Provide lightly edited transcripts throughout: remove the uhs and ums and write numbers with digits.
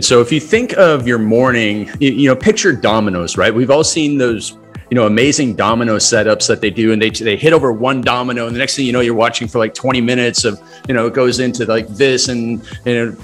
So if you think of your morning, you know, picture dominoes, right? We've all seen those, you know, amazing domino setups that they do, and they hit over one domino, and the next thing you know, you're watching for like 20 minutes of, you know, it goes into like this, and it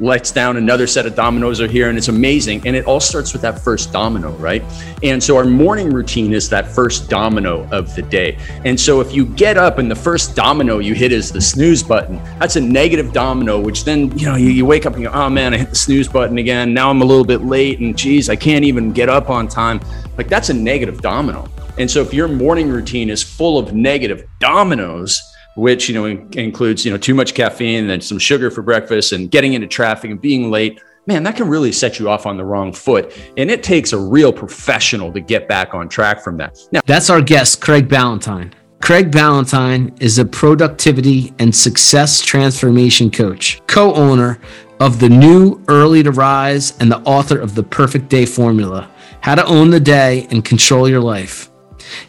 lets down another set of dominoes are here, and it's amazing. And it all starts with that first domino, right? And so our morning routine is that first domino of the day. And so if you get up and the first domino you hit is the snooze button, that's a negative domino, which then, you know, you wake up and you go, oh man, I hit the snooze button again. Now I'm a little bit late, and geez, I can't even get up on time. Like, that's a negative domino. And so if your morning routine is full of negative dominoes, which, you know, includes, you know, too much caffeine and some sugar for breakfast and getting into traffic and being late, man, that can really set you off on the wrong foot. And it takes a real professional to get back on track from that. Now, that's our guest, Craig Ballantyne. Craig Ballantyne is a productivity and success transformation coach, co-owner of The New Early to Rise, and the author of The Perfect Day Formula, How to Own the Day and Control Your Life,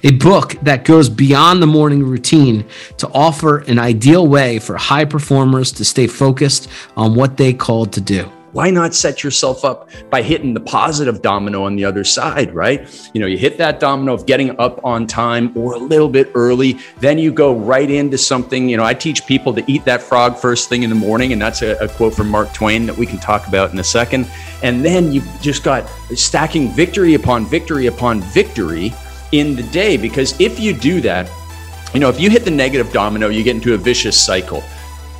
a book that goes beyond the morning routine to offer an ideal way for high performers to stay focused on what they called to do. Why not set yourself up by hitting the positive domino on the other side, right? You know, you hit that domino of getting up on time or a little bit early, then you go right into something. You know, I teach people to eat that frog first thing in the morning, and that's a quote from Mark Twain that we can talk about in a second. And then you just got stacking victory upon victory upon victory in the day, because if you do that, you know, if you hit the negative domino, you get into a vicious cycle.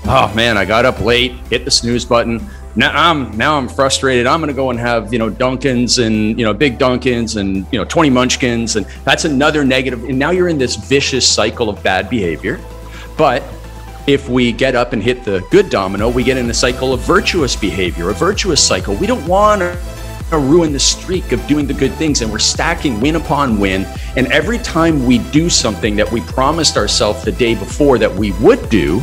Oh man, I got up late, hit the snooze button. Now I'm frustrated. I'm going to go and have, you know, Dunkins and, you know, big Dunkins and, you know, 20 munchkins. And that's another negative. And now you're in this vicious cycle of bad behavior. But if we get up and hit the good domino, we get in a cycle of virtuous behavior, a virtuous cycle. We don't want to ruin the streak of doing the good things, and we're stacking win upon win. And every time we do something that we promised ourselves the day before that we would do,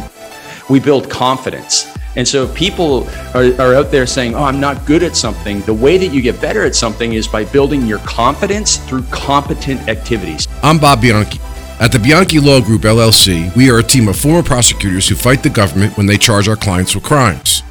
we build confidence. And so if people are out there saying, oh, I'm not good at something, the way that you get better at something is by building your confidence through competent activities. I'm Bob Bianchi. At the Bianchi Law Group LLC, we are a team of former prosecutors who fight the government when they charge our clients with crimes.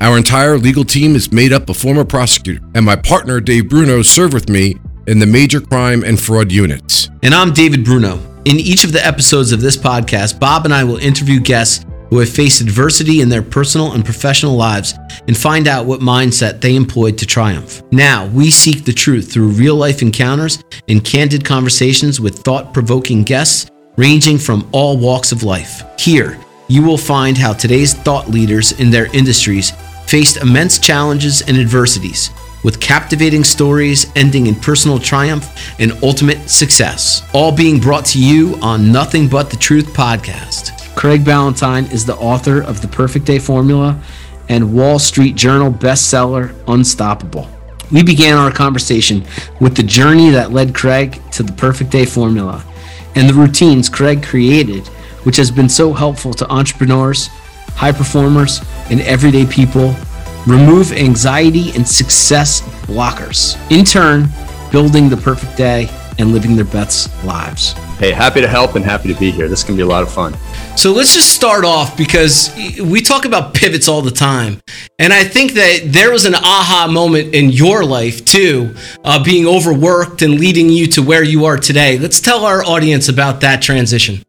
Our entire legal team is made up of former prosecutors, and my partner, Dave Bruno, served with me in the major crime and fraud units. And I'm David Bruno. In each of the episodes of this podcast, Bob and I will interview guests who have faced adversity in their personal and professional lives, and find out what mindset they employed to triumph. Now, we seek the truth through real-life encounters and candid conversations with thought-provoking guests ranging from all walks of life. Here, you will find how today's thought leaders in their industries faced immense challenges and adversities, with captivating stories ending in personal triumph and ultimate success, all being brought to you on Nothing But the Truth Podcast. Craig Ballantyne is the author of The Perfect Day Formula and Wall Street Journal bestseller, Unstoppable. We began our conversation with the journey that led Craig to The Perfect Day Formula and the routines Craig created, which has been so helpful to entrepreneurs, high performers, and everyday people remove anxiety and success blockers, in turn, building the perfect day and living their best lives. Hey, happy to help and happy to be here. This can be a lot of fun. So let's just start off, because we talk about pivots all the time. And I think that there was an aha moment in your life too, being overworked and leading you to where you are today. Let's tell our audience about that transition.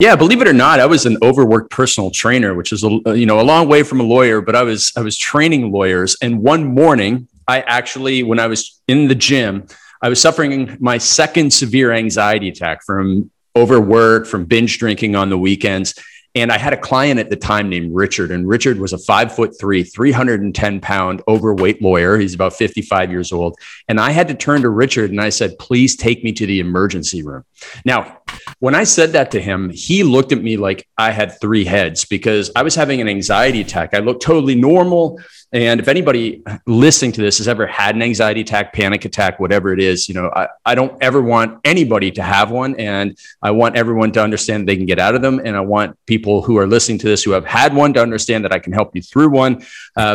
Yeah, believe it or not, I was an overworked personal trainer, which is a long way from a lawyer, but I was training lawyers. And one morning, when I was in the gym, I was suffering my second severe anxiety attack from overwork, from binge drinking on the weekends. And I had a client at the time named Richard, and Richard was a 5'3", 310-pound overweight lawyer. He's about 55 years old. And I had to turn to Richard and I said, please take me to the emergency room. Now, when I said that to him, he looked at me like I had three heads, because I was having an anxiety attack. I looked totally normal. And if anybody listening to this has ever had an anxiety attack, panic attack, whatever it is, you know, I don't ever want anybody to have one. And I want everyone to understand they can get out of them. And I want people who are listening to this who have had one to understand that I can help you through one.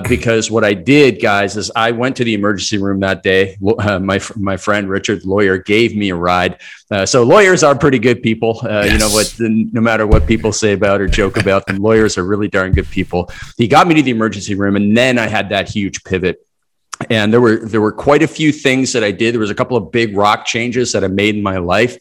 Because what I did, guys, is I went to the emergency room that day. My friend Richard, the lawyer, gave me a ride. So lawyers are pretty good people. Yes. You know what? No matter what people say about or joke about them, lawyers are really darn good people. He got me to the emergency room, and then I had that huge pivot And there were quite a few things that I did. There was a couple of big rock changes that I made in my life.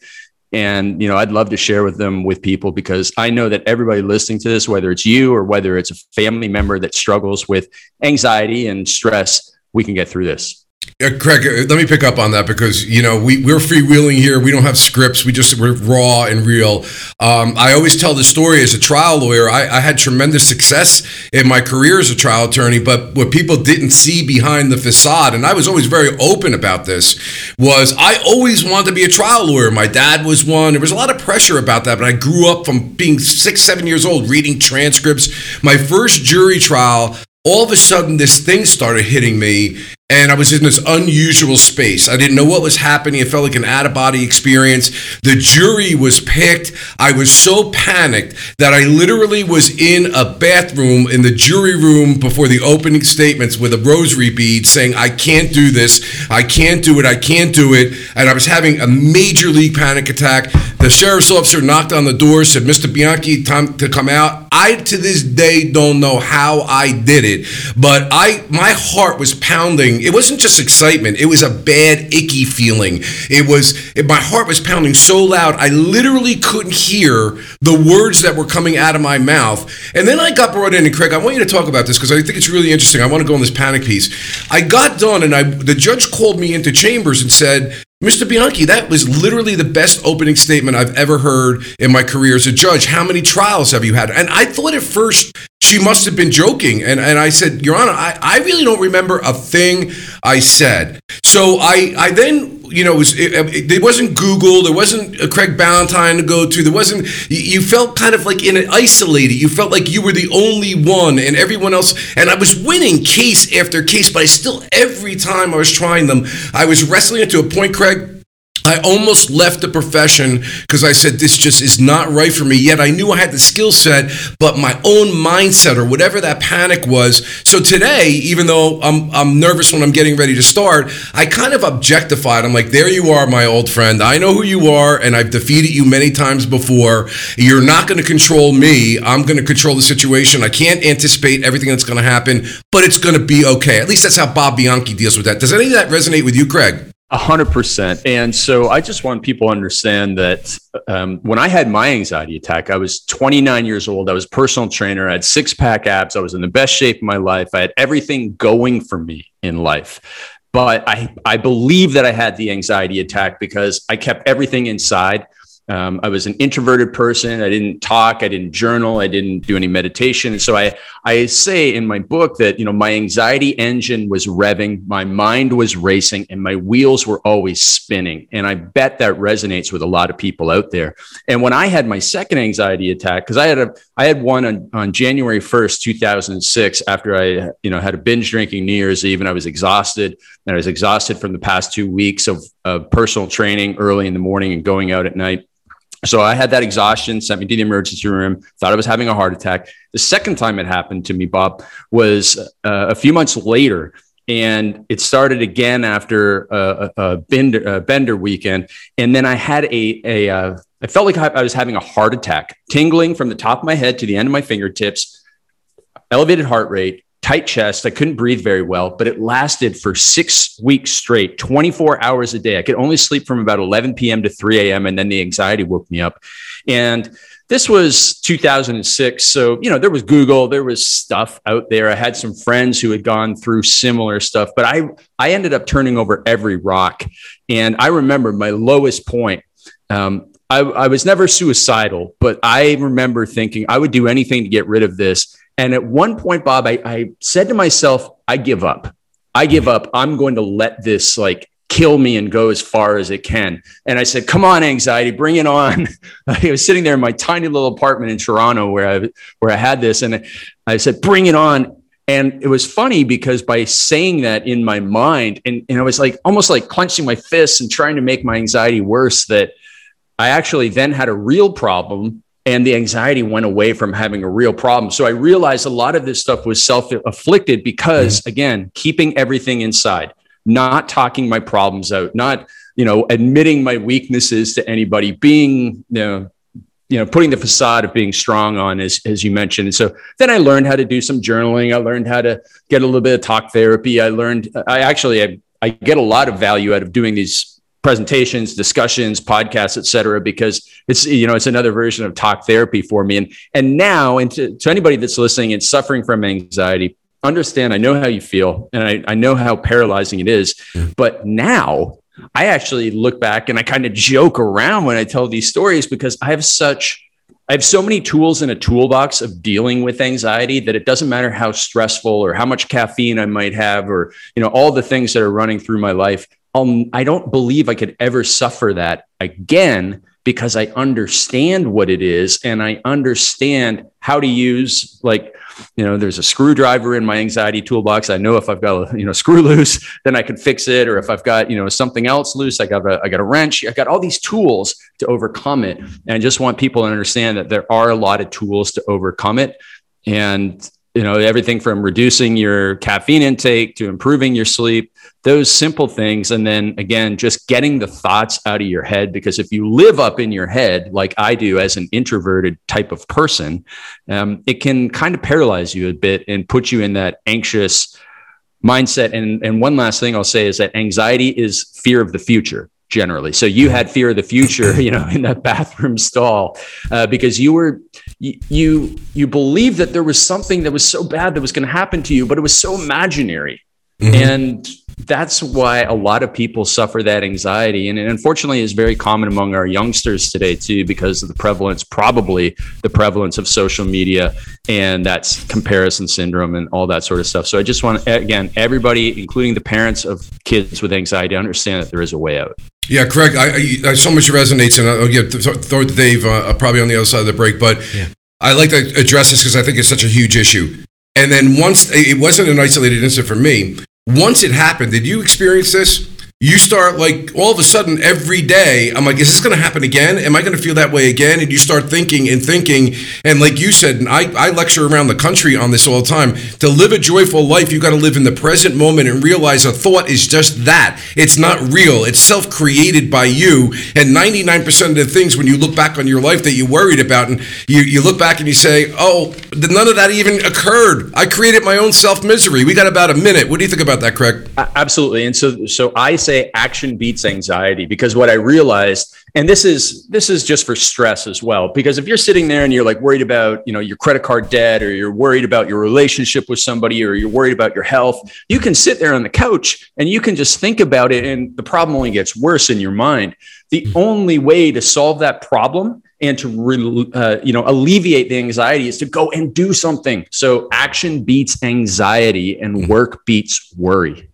And, you know, I'd love to share with people, because I know that everybody listening to this, whether it's you or whether it's a family member that struggles with anxiety and stress, we can get through this. Craig, let me pick up on that, because, you know, we're freewheeling here. We don't have scripts. We're raw and real. I always tell the story as a trial lawyer. I had tremendous success in my career as a trial attorney, but what people didn't see behind the facade, and I was always very open about this, was I always wanted to be a trial lawyer. My dad was one. There was a lot of pressure about that, but I grew up from being 6, 7 years old, reading transcripts. My first jury trial, all of a sudden, this thing started hitting me, and I was in this unusual space. I didn't know what was happening. It felt like an out-of-body experience. The jury was picked. I was so panicked that I literally was in a bathroom in the jury room before the opening statements with a rosary bead saying, I can't do this. I can't do it. I can't do it. And I was having a major league panic attack. The sheriff's officer knocked on the door, said, Mr. Bianchi, time to come out. I, to this day, don't know how I did it, but my heart was pounding. It wasn't just excitement. It was a bad, icky feeling. My heart was pounding so loud, I literally couldn't hear the words that were coming out of my mouth. And then I got brought in, and Craig, I want you to talk about this, because I think it's really interesting. I want to go on this panic piece. I got done, and the judge called me into chambers and said, Mr. Bianchi, that was literally the best opening statement I've ever heard in my career as a judge. How many trials have you had? And I thought at first she must have been joking. And I said, Your Honor, I really don't remember a thing I said. So I then, you know, there wasn't Google. There wasn't a Craig Ballantyne to go to. There wasn't, you felt kind of like isolated. You felt like you were the only one, and everyone else. And I was winning case after case, but I still, every time I was trying them, I was wrestling it to a point, Craig, I almost left the profession, because I said, this just is not right for me. Yet I knew I had the skill set, but my own mindset, or whatever that panic was. So today, even though I'm nervous when I'm getting ready to start, I kind of objectified. I'm like, there you are, my old friend. I know who you are, and I've defeated you many times before. You're not going to control me. I'm going to control the situation. I can't anticipate everything that's going to happen, but it's going to be okay. At least that's how Bob Bianchi deals with that. Does any of that resonate with you, Craig? 100%. And so I just want people to understand that when I had my anxiety attack, I was 29 years old. I was a personal trainer. I had 6-pack abs. I was in the best shape of my life. I had everything going for me in life. But I believe that I had the anxiety attack because I kept everything inside. I was an introverted person. I didn't talk. I didn't journal. I didn't do any meditation. And so I say in my book that, you know, my anxiety engine was revving, my mind was racing, and my wheels were always spinning. And I bet that resonates with a lot of people out there. And when I had my second anxiety attack, because I had one on January 1st, 2006, after I, you know, had a binge drinking New Year's Eve, and I was exhausted. And I was exhausted from the past 2 weeks of personal training early in the morning and going out at night. So I had that exhaustion, sent me to the emergency room, thought I was having a heart attack. The second time it happened to me, Bob, was a few months later. And it started again after a bender weekend. And then I had I felt like I was having a heart attack, tingling from the top of my head to the end of my fingertips, elevated heart rate, tight chest. I couldn't breathe very well, but it lasted for 6 weeks straight, 24 hours a day. I could only sleep from about 11 p.m. to 3 a.m. And then the anxiety woke me up. And this was 2006. So, you know, there was Google, there was stuff out there. I had some friends who had gone through similar stuff, but I ended up turning over every rock. And I remember my lowest point. I was never suicidal, but I remember thinking I would do anything to get rid of this. And at one point, Bob, I said to myself, I give up. I give up. I'm going to let this like kill me and go as far as it can. And I said, come on, anxiety, bring it on. I was sitting there in my tiny little apartment in Toronto where I had this. And I said, bring it on. And it was funny because by saying that in my mind, and I was like almost like clenching my fists and trying to make my anxiety worse, that I actually then had a real problem. And the anxiety went away from having a real problem. So I realized a lot of this stuff was self-afflicted because, again, keeping everything inside, not talking my problems out, not, you know, admitting my weaknesses to anybody, being, you know, putting the facade of being strong on, as you mentioned. And so then I learned how to do some journaling. I learned how to get a little bit of talk therapy. I get a lot of value out of doing these presentations, discussions, podcasts, et cetera, because it's, it's another version of talk therapy for me. And now, and to anybody that's listening and suffering from anxiety, understand, I know how you feel, and I know how paralyzing it is, but now I actually look back and I kind of joke around when I tell these stories, because I have so many tools in a toolbox of dealing with anxiety that it doesn't matter how stressful or how much caffeine I might have, or, all the things that are running through my life. I don't believe I could ever suffer that again, because I understand what it is, and I understand how to use, there's a screwdriver in my anxiety toolbox. I know if I've got a screw loose, then I can fix it. Or if I've got, something else loose, I got a wrench. I've got all these tools to overcome it. And I just want people to understand that there are a lot of tools to overcome it. And, everything from reducing your caffeine intake to improving your sleep, those simple things. And then again, just getting the thoughts out of your head, because if you live up in your head, like I do as an introverted type of person, it can kind of paralyze you a bit and put you in that anxious mindset. And one last thing I'll say is that anxiety is fear of the future. Generally. So you had fear of the future, in that bathroom stall, because you believed that there was something that was so bad that was going to happen to you, but it was so imaginary. Mm-hmm. And that's why a lot of people suffer that anxiety. And it unfortunately is very common among our youngsters today too, because of the prevalence of social media, and that's comparison syndrome and all that sort of stuff. So I just want to, again, everybody, including the parents of kids with anxiety, understand that there is a way out. Yeah, Craig, I so much resonates, and I'll get throw to Dave probably on the other side of the break, but yeah. I like to address this because I think it's such a huge issue. And then once it wasn't an isolated incident for me, once it happened, did you experience this? You start all of a sudden every day, I'm like, is this going to happen again? Am I going to feel that way again? And you start thinking and thinking. And like you said, and I lecture around the country on this all the time, to live a joyful life, you got to live in the present moment and realize a thought is just that. It's not real. It's self-created by you. And 99% of the things when you look back on your life that you worried about, and you look back and you say, oh, none of that even occurred. I created my own self-misery. We got about a minute. What do you think about that, Craig? Absolutely. And so I say action beats anxiety, because what I realized, and this is just for stress as well, because if you're sitting there and you're worried about, your credit card debt, or you're worried about your relationship with somebody, or you're worried about your health, you can sit there on the couch and you can just think about it, and the problem only gets worse in your mind. The only way to solve that problem and to alleviate the anxiety is to go and do something. So action beats anxiety, and work beats worry.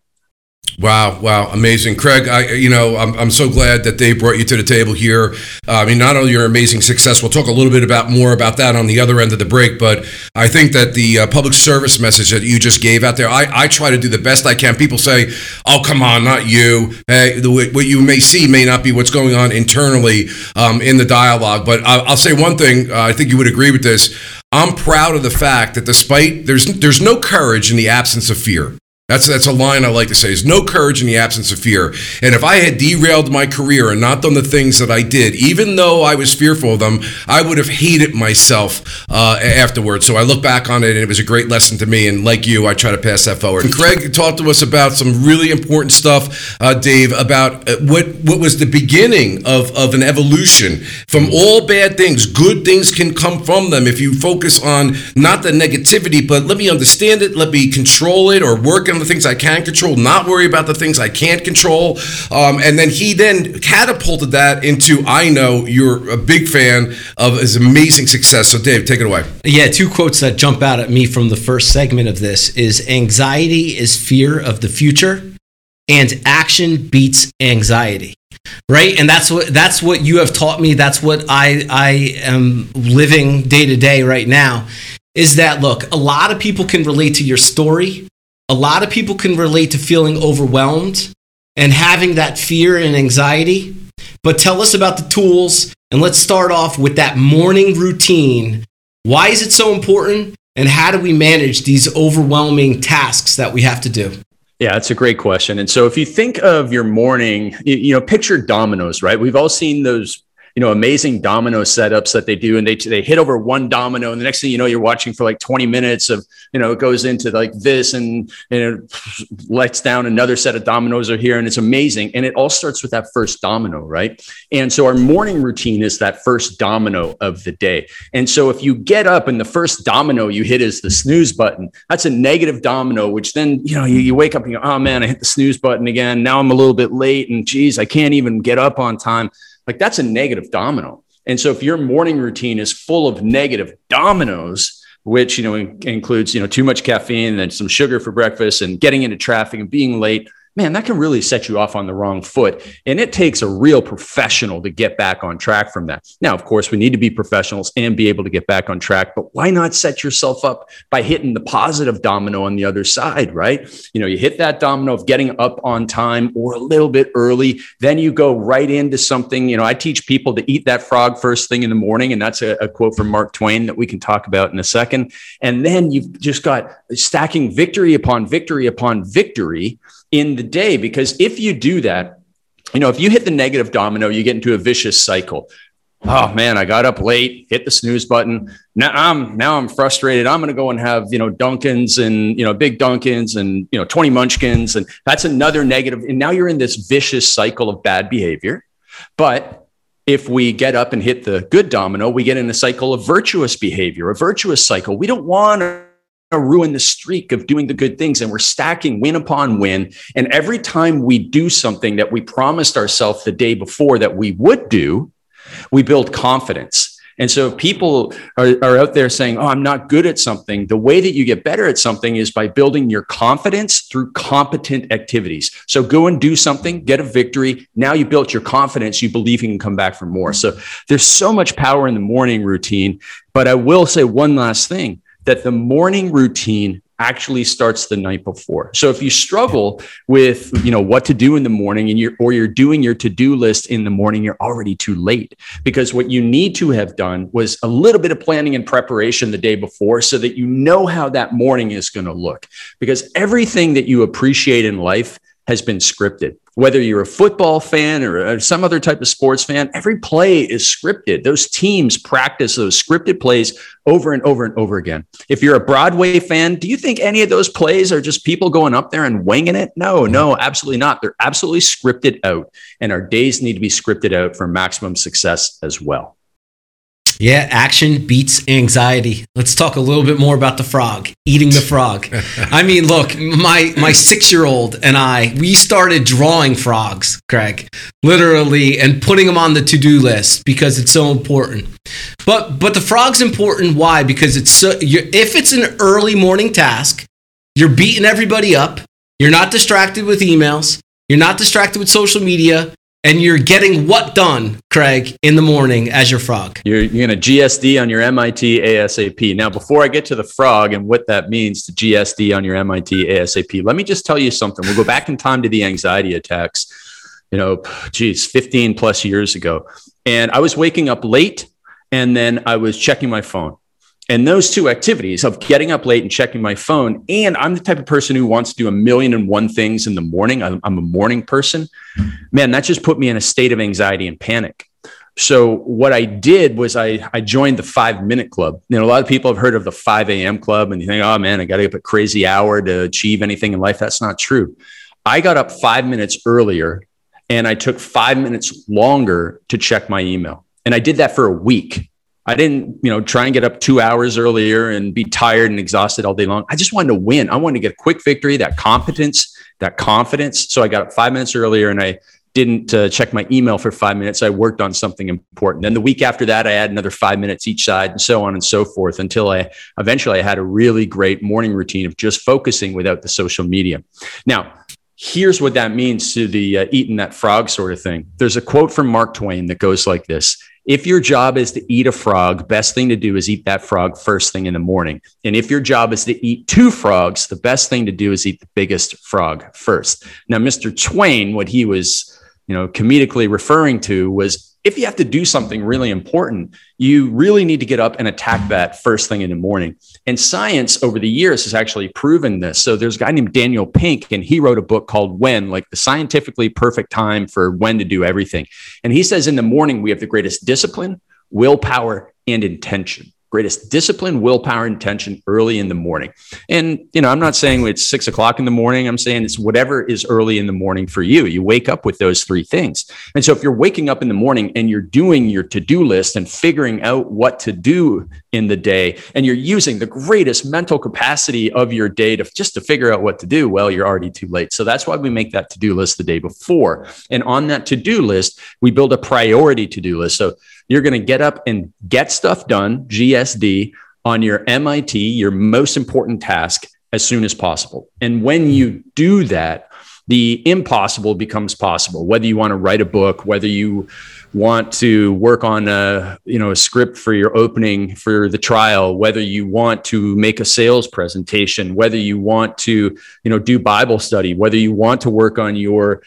Wow. Amazing. Craig, I'm so glad that Dave brought you to the table here. Not only your amazing success, we'll talk a little bit more about that on the other end of the break, but I think that the public service message that you just gave out there, I try to do the best I can. People say, oh, come on, not you. Hey, what you may see may not be what's going on internally in the dialogue, but I'll say one thing. I think you would agree with this. I'm proud of the fact that despite there's no courage in the absence of fear. That's a line I like to say, is no courage in the absence of fear. And if I had derailed my career and not done the things that I did, even though I was fearful of them, I would have hated myself afterwards. So I look back on it, and it was a great lesson to me. And like you, I try to pass that forward. And Craig talked to us about some really important stuff, Dave, about what was the beginning of an evolution from all bad things. Good things can come from them if you focus on not the negativity, but let me understand it, let me control it, or work on the things I can control, not worry about the things I can't control. And then he then catapulted that into, I know you're a big fan of his amazing success. So Dave, take it away. Yeah, two quotes that jump out at me from the first segment of this is, anxiety is fear of the future, and action beats anxiety. Right? And that's what you have taught me. That's what I am living day to day right now, is that, look, a lot of people can relate to your story. A lot of people can relate to feeling overwhelmed and having that fear and anxiety, but tell us about the tools. And let's start off with that morning routine. Why is it so important? And how do we manage these overwhelming tasks that we have to do? Yeah, that's a great question. And so if you think of your morning, picture dominoes, right? We've all seen those you know, amazing domino setups that they do. And they hit over one domino, and the next thing you know, you're watching for like 20 minutes of, you know, it goes into like this and it lets down another set of dominoes are here. And it's amazing. And it all starts with that first domino, right? And so our morning routine is that first domino of the day. And so if you get up and the first domino you hit is the snooze button, that's a negative domino, which then, you know, you wake up and you go, oh man, I hit the snooze button again. Now I'm a little bit late and geez, I can't even get up on time. Like that's a negative domino. And so if your morning routine is full of negative dominoes, which, you know, includes, you know, too much caffeine and some sugar for breakfast and getting into traffic and being late, man, that can really set you off on the wrong foot. And it takes a real professional to get back on track from that. Now, of course, we need to be professionals and be able to get back on track, but why not set yourself up by hitting the positive domino on the other side, right? You know, you hit that domino of getting up on time or a little bit early, then you go right into something. You know, I teach people to eat that frog first thing in the morning. And that's a quote from Mark Twain that we can talk about in a second. And then you've just got stacking victory upon victory upon victory in the day, because if you do that, you know, if you hit the negative domino, you get into a vicious cycle. Oh man, I got up late, hit the snooze button. Now I'm frustrated. I'm going to go and have, you know, Dunkins and, you know, big Dunkins and, you know, 20 munchkins. And that's another negative. And now you're in this vicious cycle of bad behavior. But if we get up and hit the good domino, we get in a cycle of virtuous behavior, a virtuous cycle. We don't want to ruin the streak of doing the good things, and we're stacking win upon win. And every time we do something that we promised ourselves the day before that we would do, we build confidence. And so if people are out there saying, oh, I'm not good at something, the way that you get better at something is by building your confidence through competent activities. So go and do something, get a victory. Now you built your confidence. You believe you can come back for more. So there's so much power in the morning routine, but I will say one last thing, that the morning routine actually starts the night before. So if you struggle with, you know, what to do in the morning and you're doing your to-do list in the morning, you're already too late, because what you need to have done was a little bit of planning and preparation the day before so that you know how that morning is going to look, because everything that you appreciate in life has been scripted. Whether you're a football fan or some other type of sports fan, every play is scripted. Those teams practice those scripted plays over and over and over again. If you're a Broadway fan, do you think any of those plays are just people going up there and winging it? No, absolutely not. They're absolutely scripted out, and our days need to be scripted out for maximum success as well. Yeah, action beats anxiety. Let's talk a little bit more about the frog, eating the frog. I mean, look, my 6-year-old and I, we started drawing frogs, Craig, literally, and putting them on the to-do list because it's so important. But the frog's important. Why? Because it's so, if it's an early morning task, you're beating everybody up. You're not distracted with emails. You're not distracted with social media. And you're getting what done, Craig, in the morning as your frog? You're going to GSD on your MIT ASAP. Now, before I get to the frog and what that means to GSD on your MIT ASAP, let me just tell you something. We'll go back in time to the anxiety attacks, 15 plus years ago. And I was waking up late, and then I was checking my phone. And those two activities of getting up late and checking my phone, and I'm the type of person who wants to do 1,001 things in the morning. I'm a morning person. Man, that just put me in a state of anxiety and panic. So what I did was I joined the 5-minute club. You know, a lot of people have heard of the 5 a.m. club, and you think, oh man, I got to get up at a crazy hour to achieve anything in life. That's not true. I got up 5 minutes earlier, and I took 5 minutes longer to check my email. And I did that for a week. I didn't, try and get up 2 hours earlier and be tired and exhausted all day long. I just wanted to win. I wanted to get a quick victory, that competence, that confidence. So I got up 5 minutes earlier, and I didn't check my email for 5 minutes. I worked on something important. Then the week after that, I had another 5 minutes each side, and so on and so forth, until I eventually had a really great morning routine of just focusing without the social media. Now, here's what that means to the eating that frog sort of thing. There's a quote from Mark Twain that goes like this. If your job is to eat a frog, best thing to do is eat that frog first thing in the morning. And if your job is to eat two frogs, the best thing to do is eat the biggest frog first. Now, Mr. Twain, what he was, comedically referring to was if you have to do something really important, you really need to get up and attack that first thing in the morning. And science over the years has actually proven this. So there's a guy named Daniel Pink, and he wrote a book called When, like the scientifically perfect time for when to do everything. And he says in the morning, we have the greatest discipline, willpower, and intention. Greatest discipline, willpower, intention early in the morning. And, you know, I'm not saying it's 6 o'clock in the morning. I'm saying it's whatever is early in the morning for you. You wake up with those three things. And so if you're waking up in the morning and you're doing your to-do list and figuring out what to do in the day, and you're using the greatest mental capacity of your day to just to figure out what to do, well, you're already too late. So that's why we make that to-do list the day before. And on that to-do list, we build a priority to-do list. So you're going to get up and get stuff done, GSD, on your MIT, your most important task, as soon as possible. And when you do that, the impossible becomes possible. Whether you want to write a book, whether you want to work on a script for your opening for the trial, whether you want to make a sales presentation, whether you want to, do Bible study, whether you want to work on your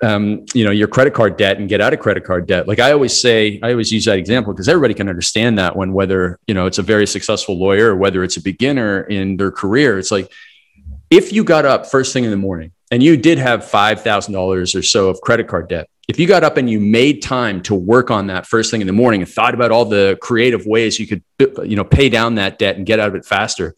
credit card debt and get out of credit card debt. Like I always say, I always use that example because everybody can understand that one, whether, it's a very successful lawyer or whether it's a beginner in their career. It's like, if you got up first thing in the morning and you did have $5,000 or so of credit card debt, if you got up and you made time to work on that first thing in the morning and thought about all the creative ways you could, pay down that debt and get out of it faster,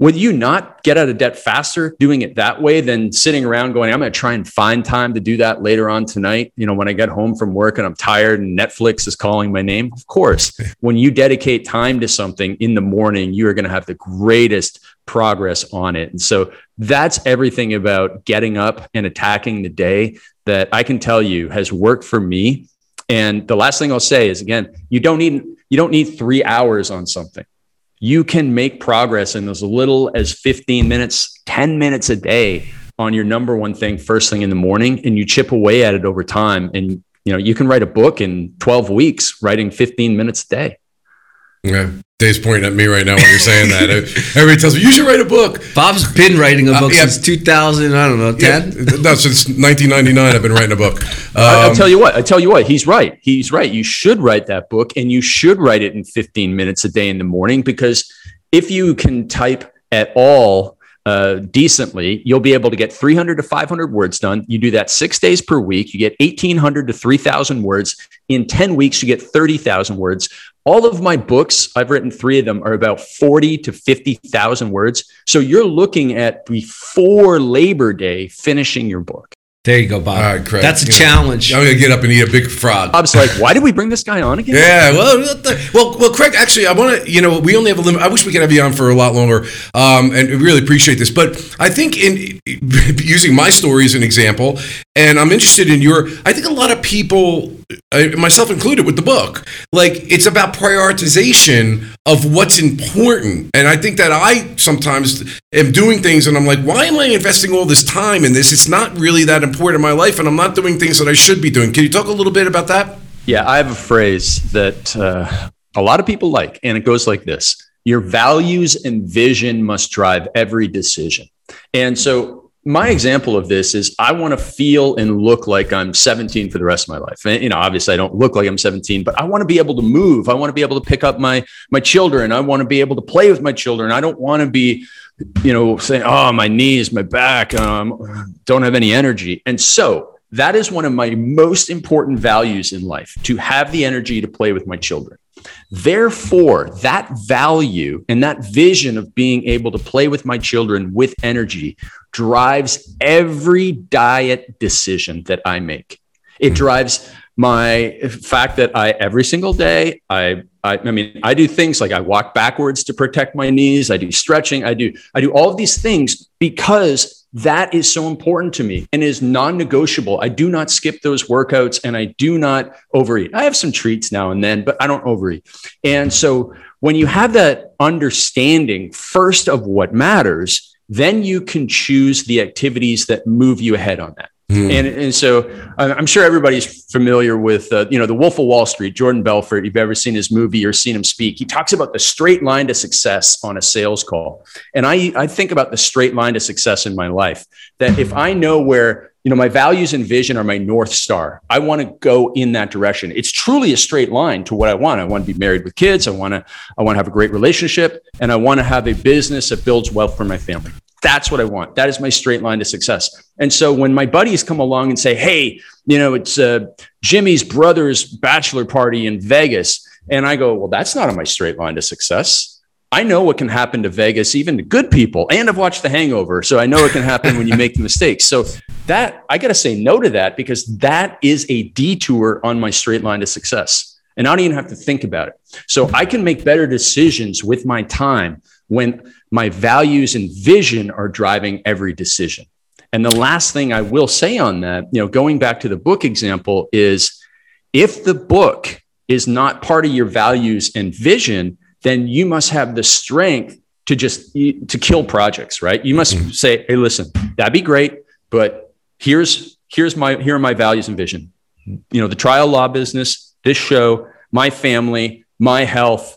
would you not get out of debt faster doing it that way than sitting around going, I'm going to try and find time to do that later on tonight, when I get home from work and I'm tired and Netflix is calling my name? Of course, when you dedicate time to something in the morning, you are going to have the greatest progress on it. And so that's everything about getting up and attacking the day that I can tell you has worked for me. And the last thing I'll say is, again, you don't need 3 hours on something. You can make progress in as little as 15 minutes, 10 minutes a day on your number one thing first thing in the morning, and you chip away at it over time. And you can write a book in 12 weeks, writing 15 minutes a day. Yeah, Dave's pointing at me right now when you're saying that. Everybody tells me you should write a book. Bob's been writing a book since 2000. I don't know, 10. Yeah, no, since 1999, I've been writing a book. I tell you what, he's right. He's right. You should write that book, and you should write it in 15 minutes a day in the morning, because if you can type at all decently, you'll be able to get 300 to 500 words done. You do that 6 days per week. You get 1,800 to 3,000 words. In 10 weeks, you get 30,000 words. All of my books, I've written three of them, are about 40 to 50,000 words. So you're looking at before Labor Day finishing your book. There you go, Bob. All right, Craig. That's a challenge. I'm going to get up and eat a big frog. I was like, why did we bring this guy on again? Yeah, well, Craig, actually, I want to, we only have a limit. I wish we could have you on for a lot longer, and we really appreciate this. But I think in using my story as an example, and I'm interested in I think a lot of people, myself included, with the book, like it's about prioritization of what's important. And I think that I sometimes am doing things and I'm like, why am I investing all this time in this? It's not really that important. In my life, and I'm not doing things that I should be doing. Can you talk a little bit about that? Yeah, I have a phrase that a lot of people like, and it goes like this: your values and vision must drive every decision. And so my example of this is I want to feel and look like I'm 17 for the rest of my life. And, obviously I don't look like I'm 17, but I want to be able to move. I want to be able to pick up my children. I want to be able to play with my children. I don't want to be saying, oh, my knees, my back, don't have any energy. And so that is one of my most important values in life, to have the energy to play with my children. Therefore, that value and that vision of being able to play with my children with energy drives every diet decision that I make. It drives my fact that every single day, I do things like I walk backwards to protect my knees. I do stretching. I do all of these things because that is so important to me and is non-negotiable. I do not skip those workouts and I do not overeat. I have some treats now and then, but I don't overeat. And so when you have that understanding first of what matters, then you can choose the activities that move you ahead on that. And so I'm sure everybody's familiar with, The Wolf of Wall Street, Jordan Belfort. You've ever seen his movie or seen him speak. He talks about the straight line to success on a sales call. And I think about the straight line to success in my life, that if I know where, my values and vision are my North Star, I want to go in that direction. It's truly a straight line to what I want. I want to be married with kids. I want to have a great relationship, and I want to have a business that builds wealth for my family. That's what I want. That is my straight line to success. And so when my buddies come along and say, hey, it's Jimmy's brother's bachelor party in Vegas. And I go, well, that's not on my straight line to success. I know what can happen to Vegas, even to good people. And I've watched The Hangover. So I know it can happen when you make the mistakes. So that I got to say no to that, because that is a detour on my straight line to success. And I don't even have to think about it. So I can make better decisions with my time when my values and vision are driving every decision. And the last thing I will say on that, going back to the book example, is if the book is not part of your values and vision, then you must have the strength to kill projects, right? You must say, hey, listen, that'd be great, but here are my values and vision. The trial law business, this show, my family, my health,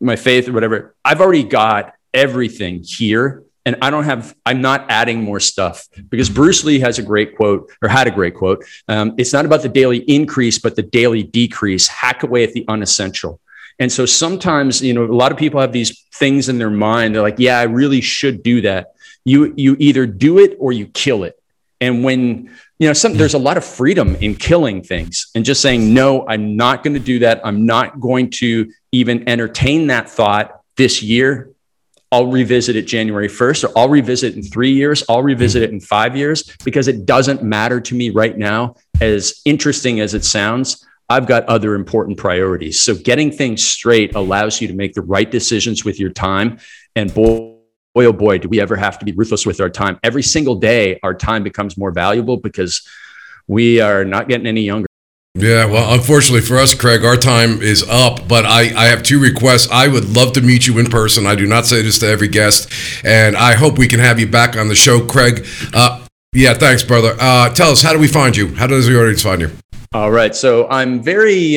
my faith, or whatever. I've already got everything here, and I'm not adding more stuff, because Bruce Lee had a great quote. It's not about the daily increase, but the daily decrease. Hack away at the unessential. And so sometimes, a lot of people have these things in their mind. They're like, yeah, I really should do that. You either do it or you kill it. And when, there's a lot of freedom in killing things and just saying, no, I'm not going to do that. I'm not going to even entertain that thought this year. I'll revisit it January 1st, or I'll revisit it in 3 years. I'll revisit it in 5 years, because it doesn't matter to me right now. As interesting as it sounds, I've got other important priorities. So getting things straight allows you to make the right decisions with your time. And boy, oh boy, do we ever have to be ruthless with our time. Every single day, our time becomes more valuable, because we are not getting any younger. Yeah, well, unfortunately for us, Craig, our time is up, but I have two requests. I would love to meet you in person. I do not say this to every guest, and I hope we can have you back on the show, Craig. Yeah, thanks, brother. Tell us, how do we find you? How does the audience find you? All right, so I'm very...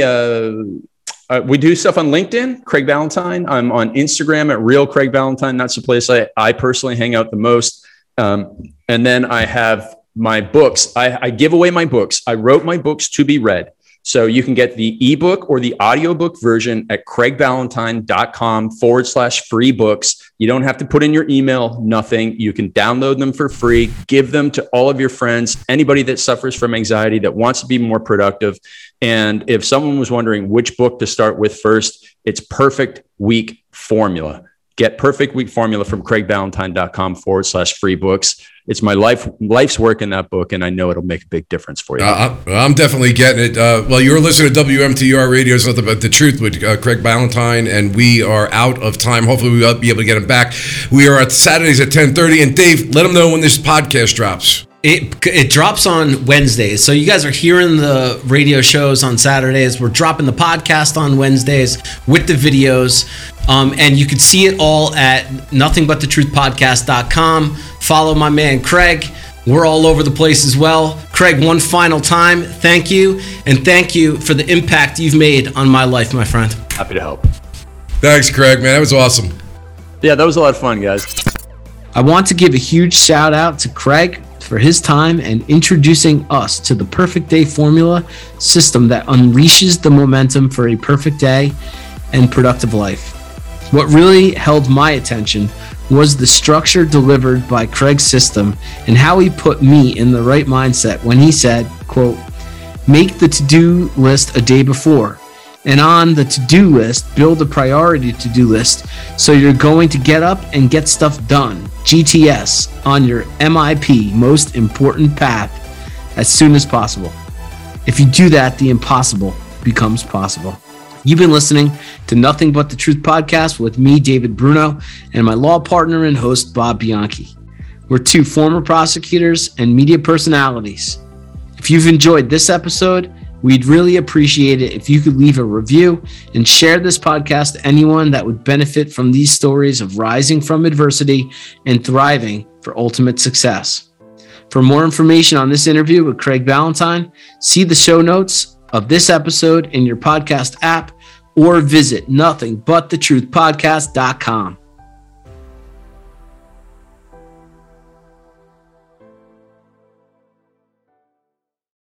we do stuff on LinkedIn, Craig Ballantyne. I'm on Instagram at Real Craig Ballantyne. That's the place I personally hang out the most. And then I have my books. I give away my books. I wrote my books to be read. So you can get the ebook or the audiobook version at craigballantyne.com/free books. You don't have to put in your email, nothing. You can download them for free, give them to all of your friends, anybody that suffers from anxiety that wants to be more productive. And if someone was wondering which book to start with first, it's Perfect Week Formula. Get Perfect Week Formula from craigballantyne.com/free books. It's my life's work in that book, and I know it'll make a big difference for you. I'm definitely getting it. Well, you're listening to WMTR Radio. It's Nothing But the Truth with Craig Ballantyne, and we are out of time. Hopefully, we'll be able to get him back. We are at Saturdays at 10:30. And Dave, let them know when this podcast drops. It drops on Wednesdays. So you guys are hearing the radio shows on Saturdays. We're dropping the podcast on Wednesdays with the videos. And you can see it all at nothingbuttetruthpodcast.com. Follow my man, Craig. We're all over the place as well. Craig, one final time, thank you. And thank you for the impact you've made on my life, my friend. Happy to help. Thanks, Craig, man. That was awesome. Yeah, that was a lot of fun, guys. I want to give a huge shout out to Craig for his time and introducing us to the Perfect Day Formula system that unleashes the momentum for a perfect day and productive life. What really held my attention was the structure delivered by Craig's system and how he put me in the right mindset when he said, quote, make the to-do list a day before, and on the to-do list, build a priority to-do list, so you're going to get up and get stuff done, GTS, on your MIP, most important path, as soon as possible. If you do that, the impossible becomes possible. You've been listening to Nothing But the Truth Podcast with me, David Bruno, and my law partner and host, Bob Bianchi. We're two former prosecutors and media personalities. If you've enjoyed this episode, we'd really appreciate it if you could leave a review and share this podcast to anyone that would benefit from these stories of rising from adversity and thriving for ultimate success. For more information on this interview with Craig Ballantyne, see the show notes of this episode in your podcast app or visit nothingbuttethetruthpodcast.com.